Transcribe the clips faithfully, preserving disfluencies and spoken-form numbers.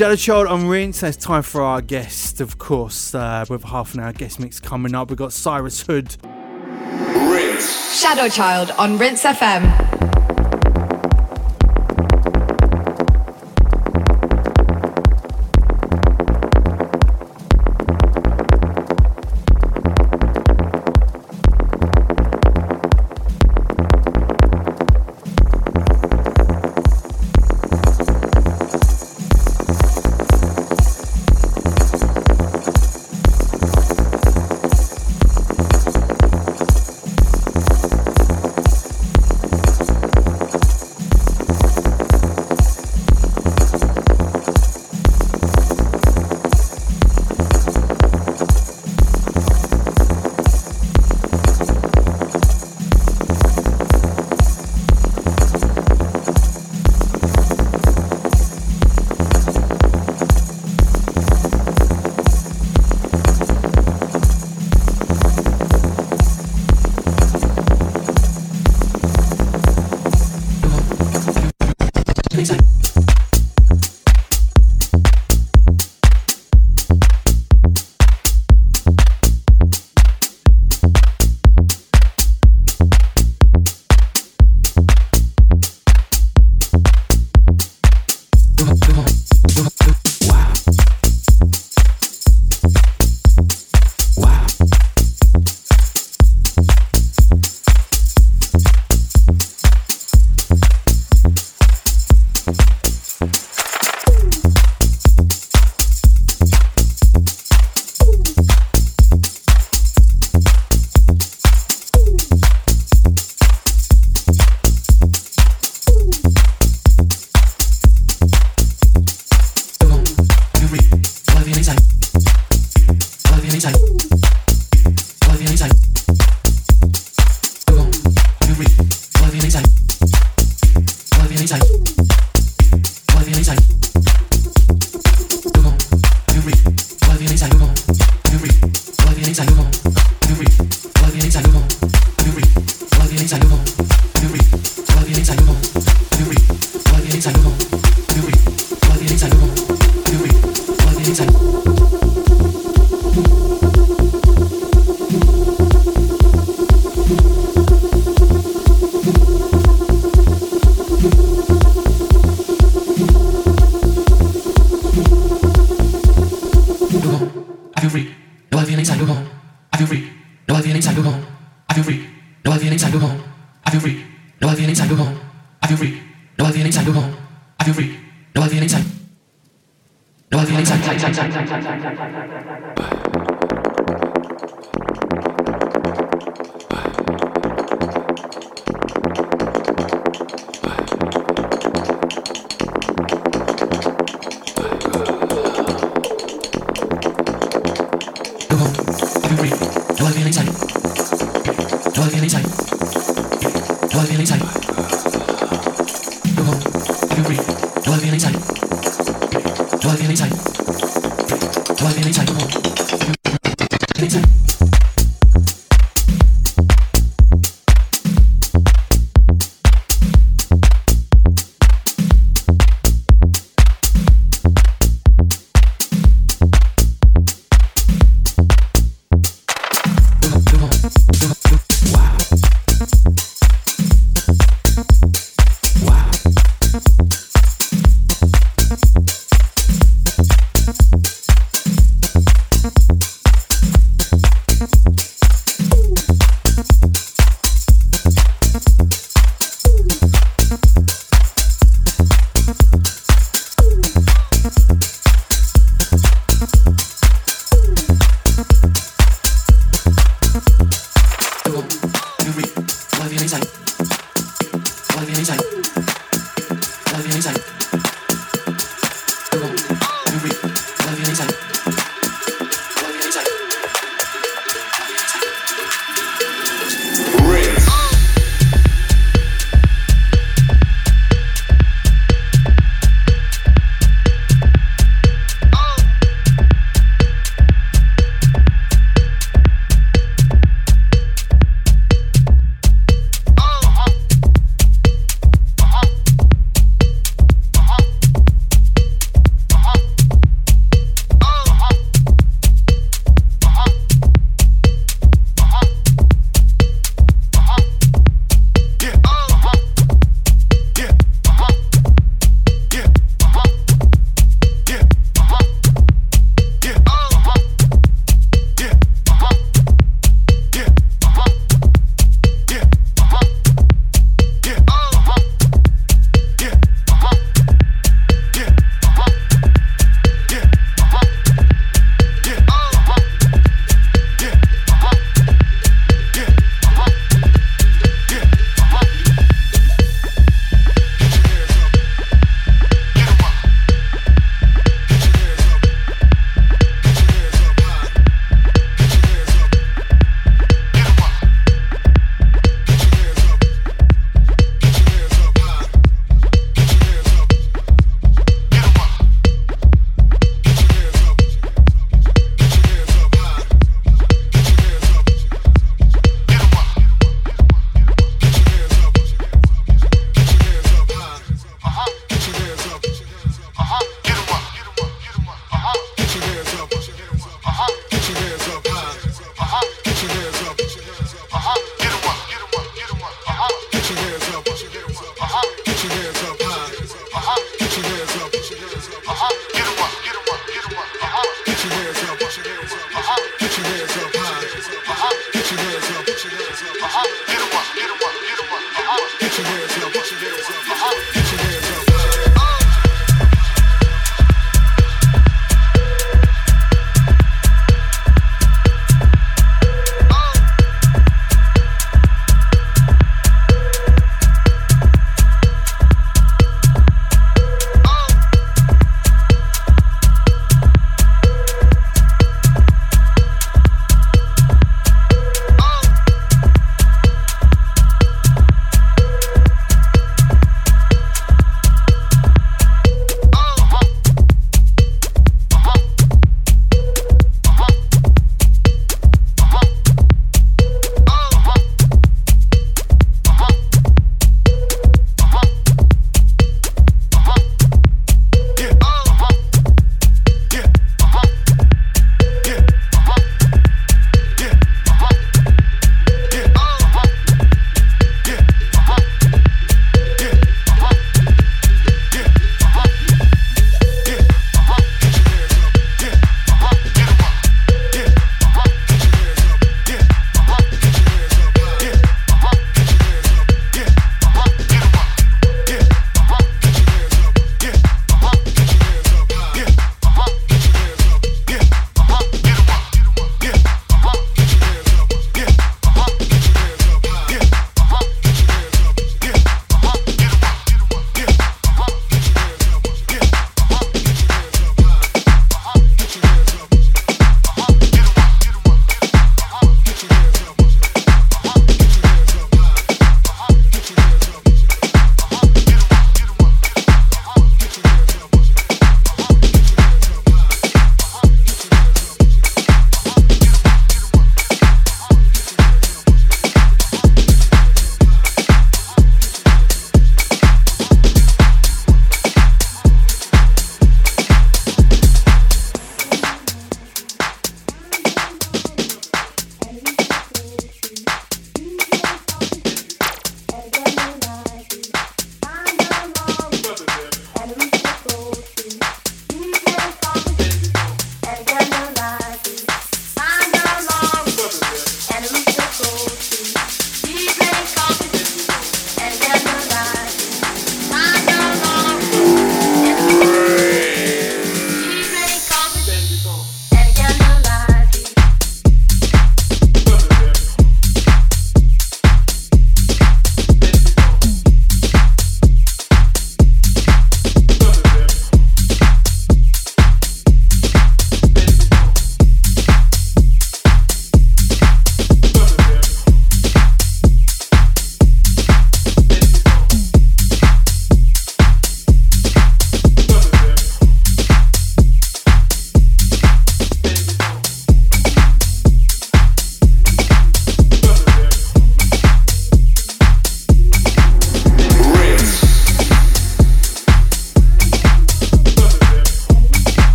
Shadow Child on Rinse. It's time for our guest, of course. Uh, we have a half an hour guest mix coming up. We've got Cyrus Hood. Rinse. Shadow Child on Rinse F M.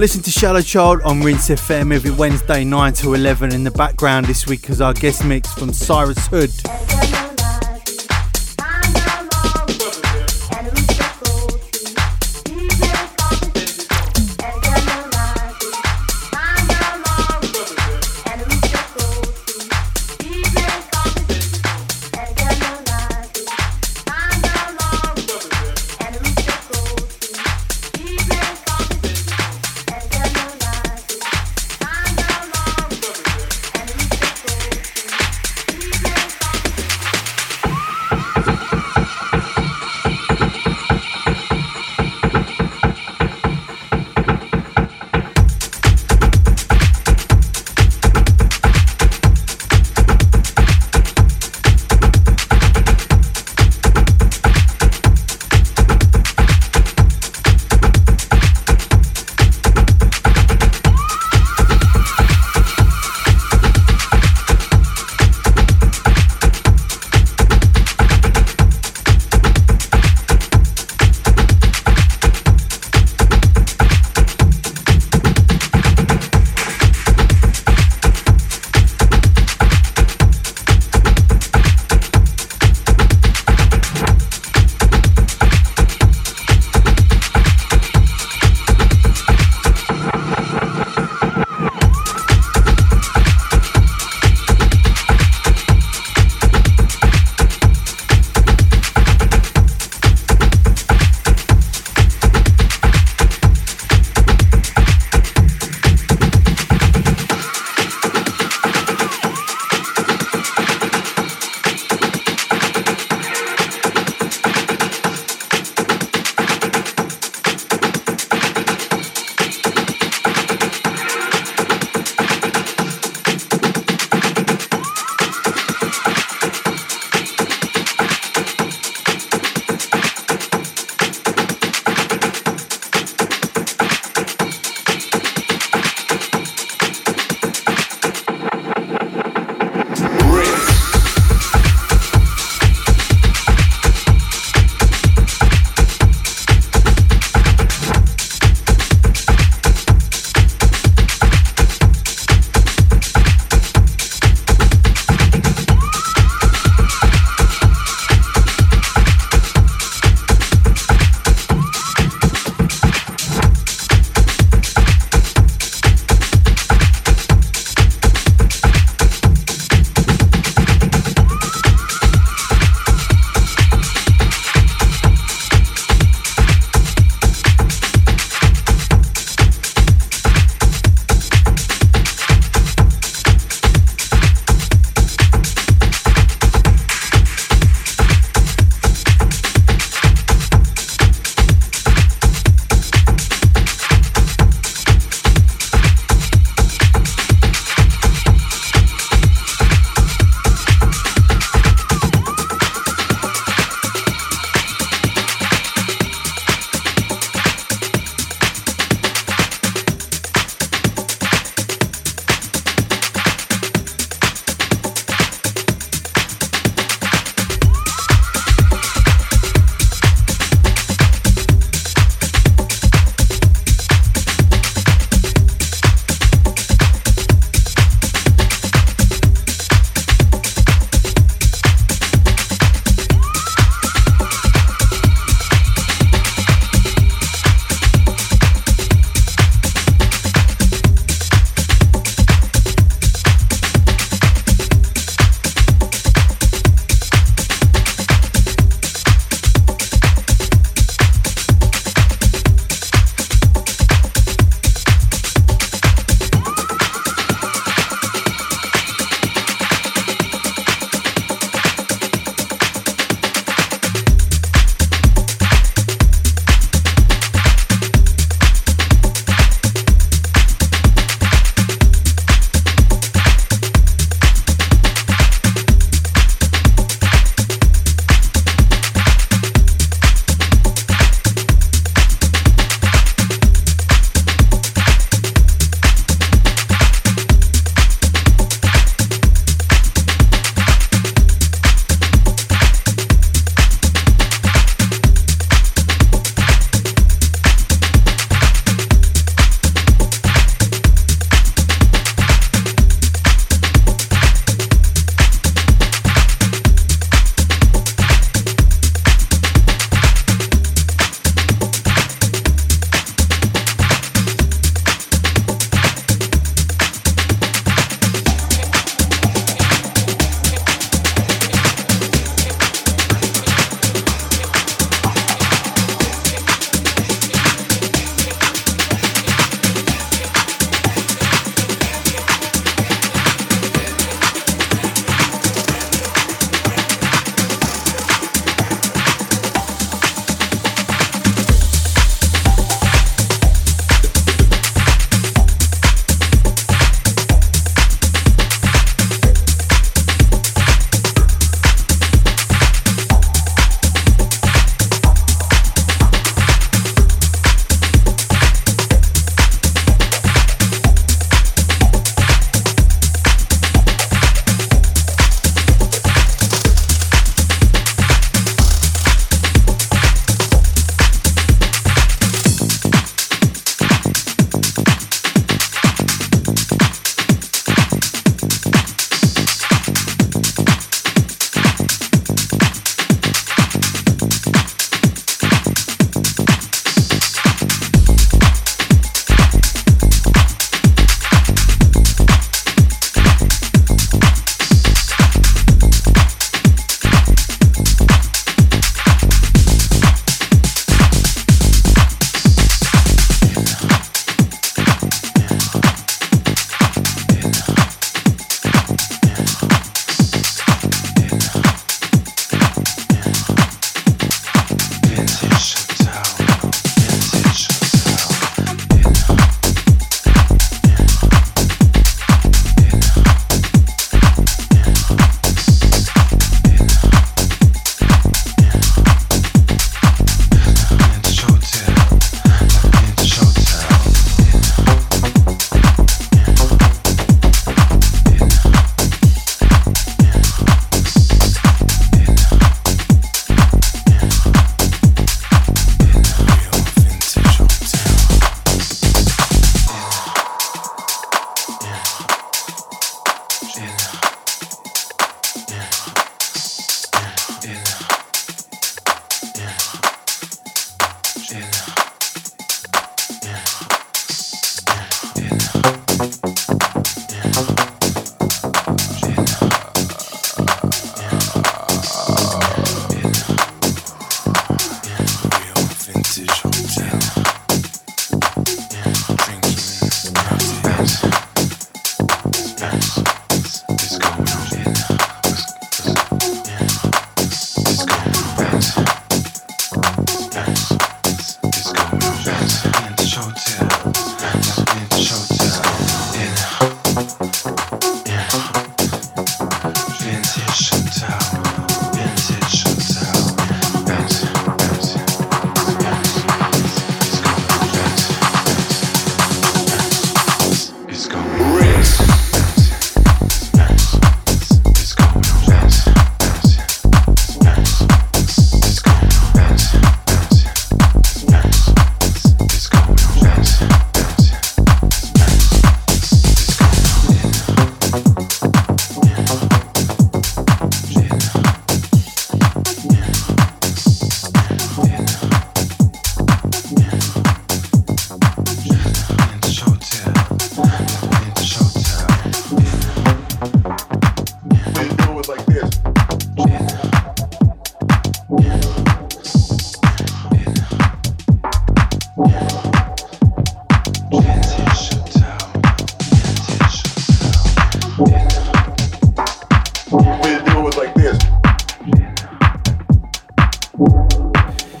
listen to Shallow Child on Rinse F M every Wednesday nine to eleven. In the background this week is our guest mix from Cyrus Hood.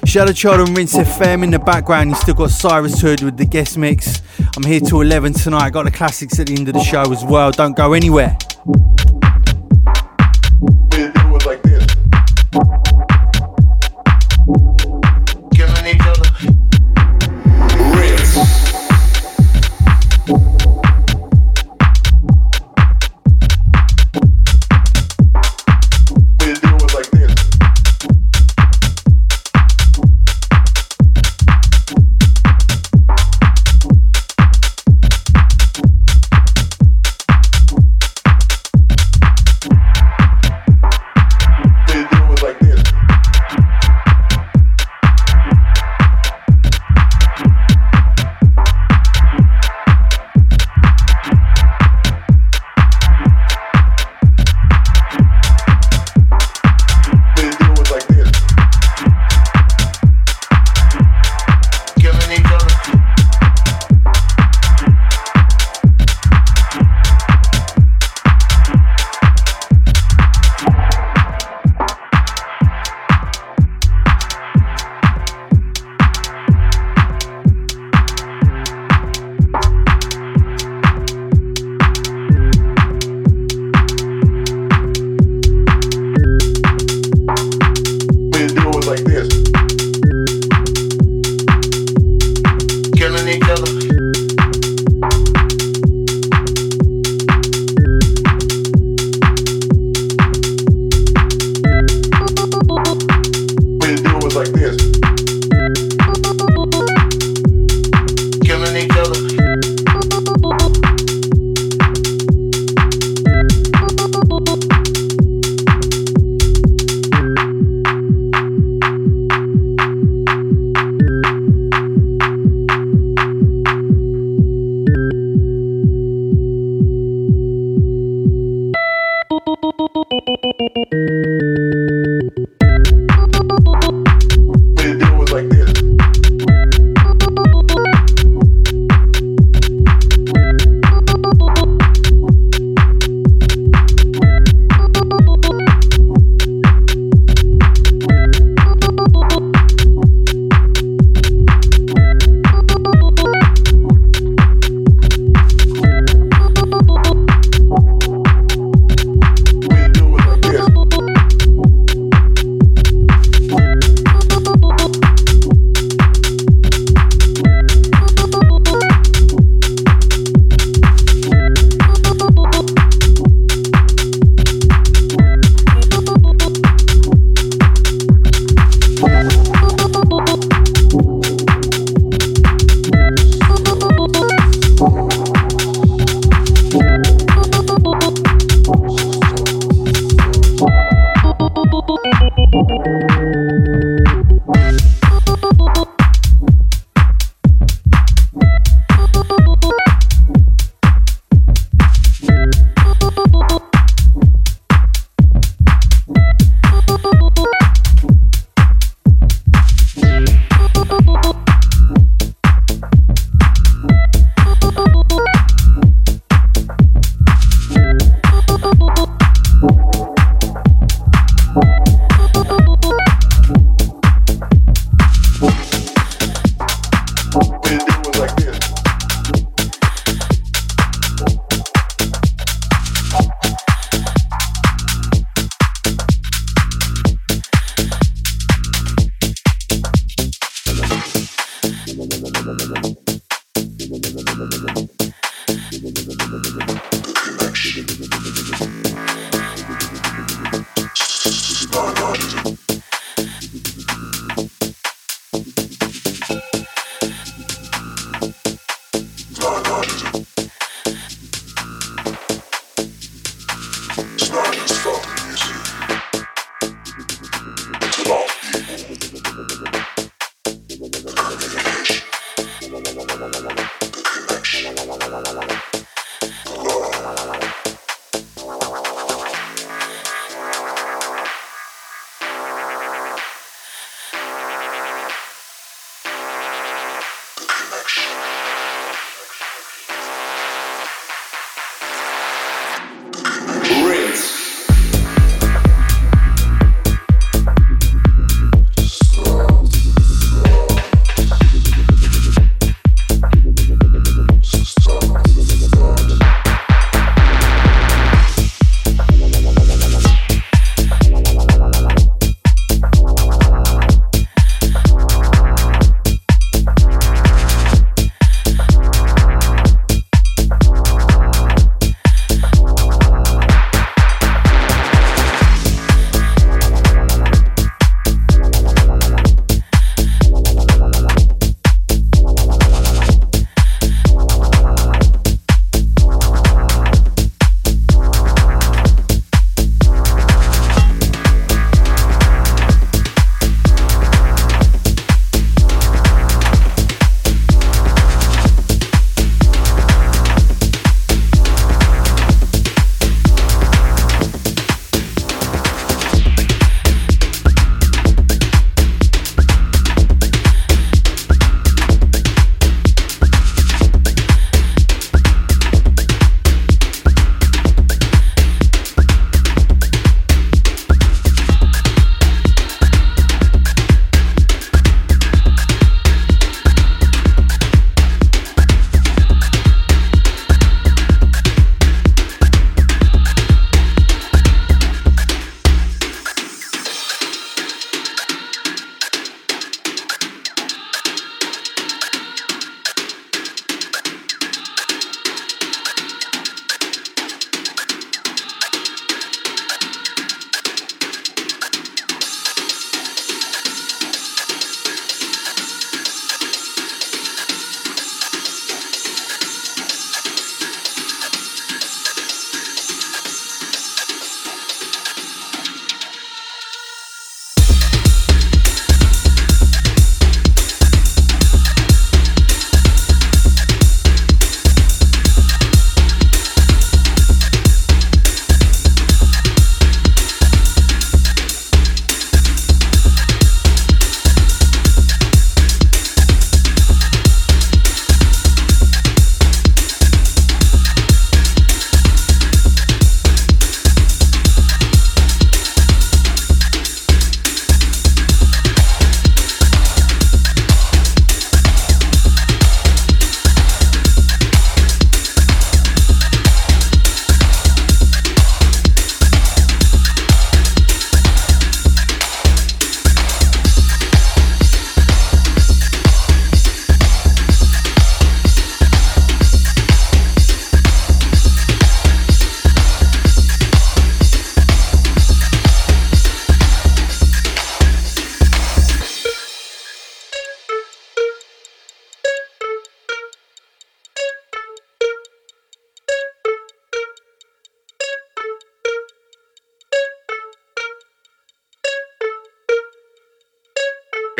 Shout out to Child and Rinse F M in the background. You still got Cyrus Hood with the guest mix. I'm here till eleven tonight. I got the classics at the end of the show as well. Don't go anywhere.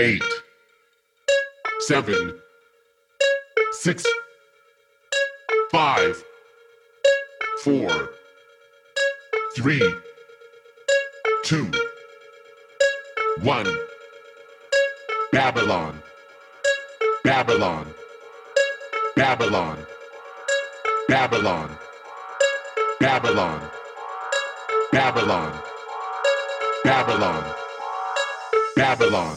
eight, seven, six, five, four, three, two, one. Babylon, Babylon, Babylon, Babylon, Babylon, Babylon, Babylon, Babylon.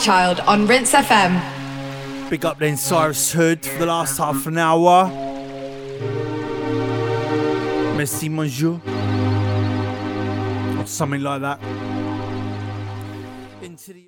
Child on Rinse F M. Big up then Cyrus Hood for the last half an hour. Merci bonjour. Or something like that. Into the